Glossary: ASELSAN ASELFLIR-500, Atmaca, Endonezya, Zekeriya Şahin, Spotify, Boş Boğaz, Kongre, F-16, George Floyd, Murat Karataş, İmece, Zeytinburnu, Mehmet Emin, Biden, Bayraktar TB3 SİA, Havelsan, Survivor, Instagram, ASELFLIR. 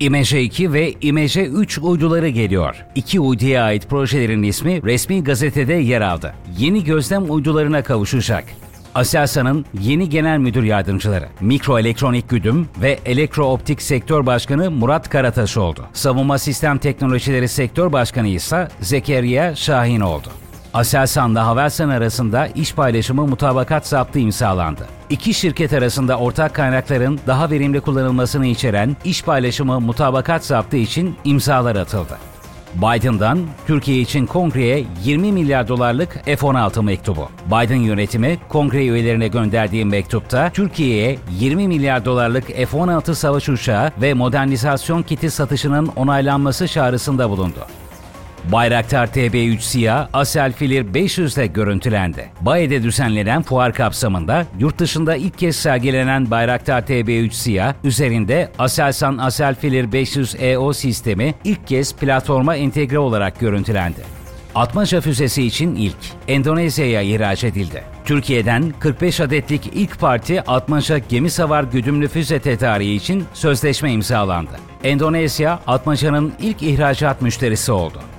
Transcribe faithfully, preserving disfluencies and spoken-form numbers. İmece iki ve İmece üç uyduları geliyor. İki uyduya ait projelerin ismi resmi gazetede yer aldı. Yeni gözlem uydularına kavuşacak. ASELSAN'ın yeni genel müdür yardımcıları, mikroelektronik güdüm ve elektrooptik sektör başkanı Murat Karataş oldu. Savunma sistem teknolojileri sektör başkanı ise Zekeriya Şahin oldu. ASELSAN'la Havelsan arasında iş paylaşımı mutabakat zaptı imzalandı. İki şirket arasında ortak kaynakların daha verimli kullanılmasını içeren iş paylaşımı mutabakat zaptı için imzalar atıldı. Biden'dan Türkiye için Kongre'ye yirmi milyar dolarlık F on altı mektubu. Biden yönetimi Kongre üyelerine gönderdiği mektupta Türkiye'ye yirmi milyar dolarlık F on altı savaş uçağı ve modernizasyon kiti satışının onaylanması çağrısında bulundu. Bayraktar T B üç SİA ASELFLIR beş yüz'de görüntülendi. Baye'de düzenlenen fuar kapsamında yurt dışında ilk kez sergilenen Bayraktar T B üç SİA üzerinde ASELSAN ASELFLIR beş yüz E O sistemi ilk kez platforma entegre olarak görüntülendi. Atmaca füzesi için ilk Endonezya'ya ihraç edildi. Türkiye'den kırk beş adetlik ilk parti Atmaca gemisavar güdümlü füze tedariği için sözleşme imzalandı. Endonezya, Atmaca'nın ilk ihracat müşterisi oldu.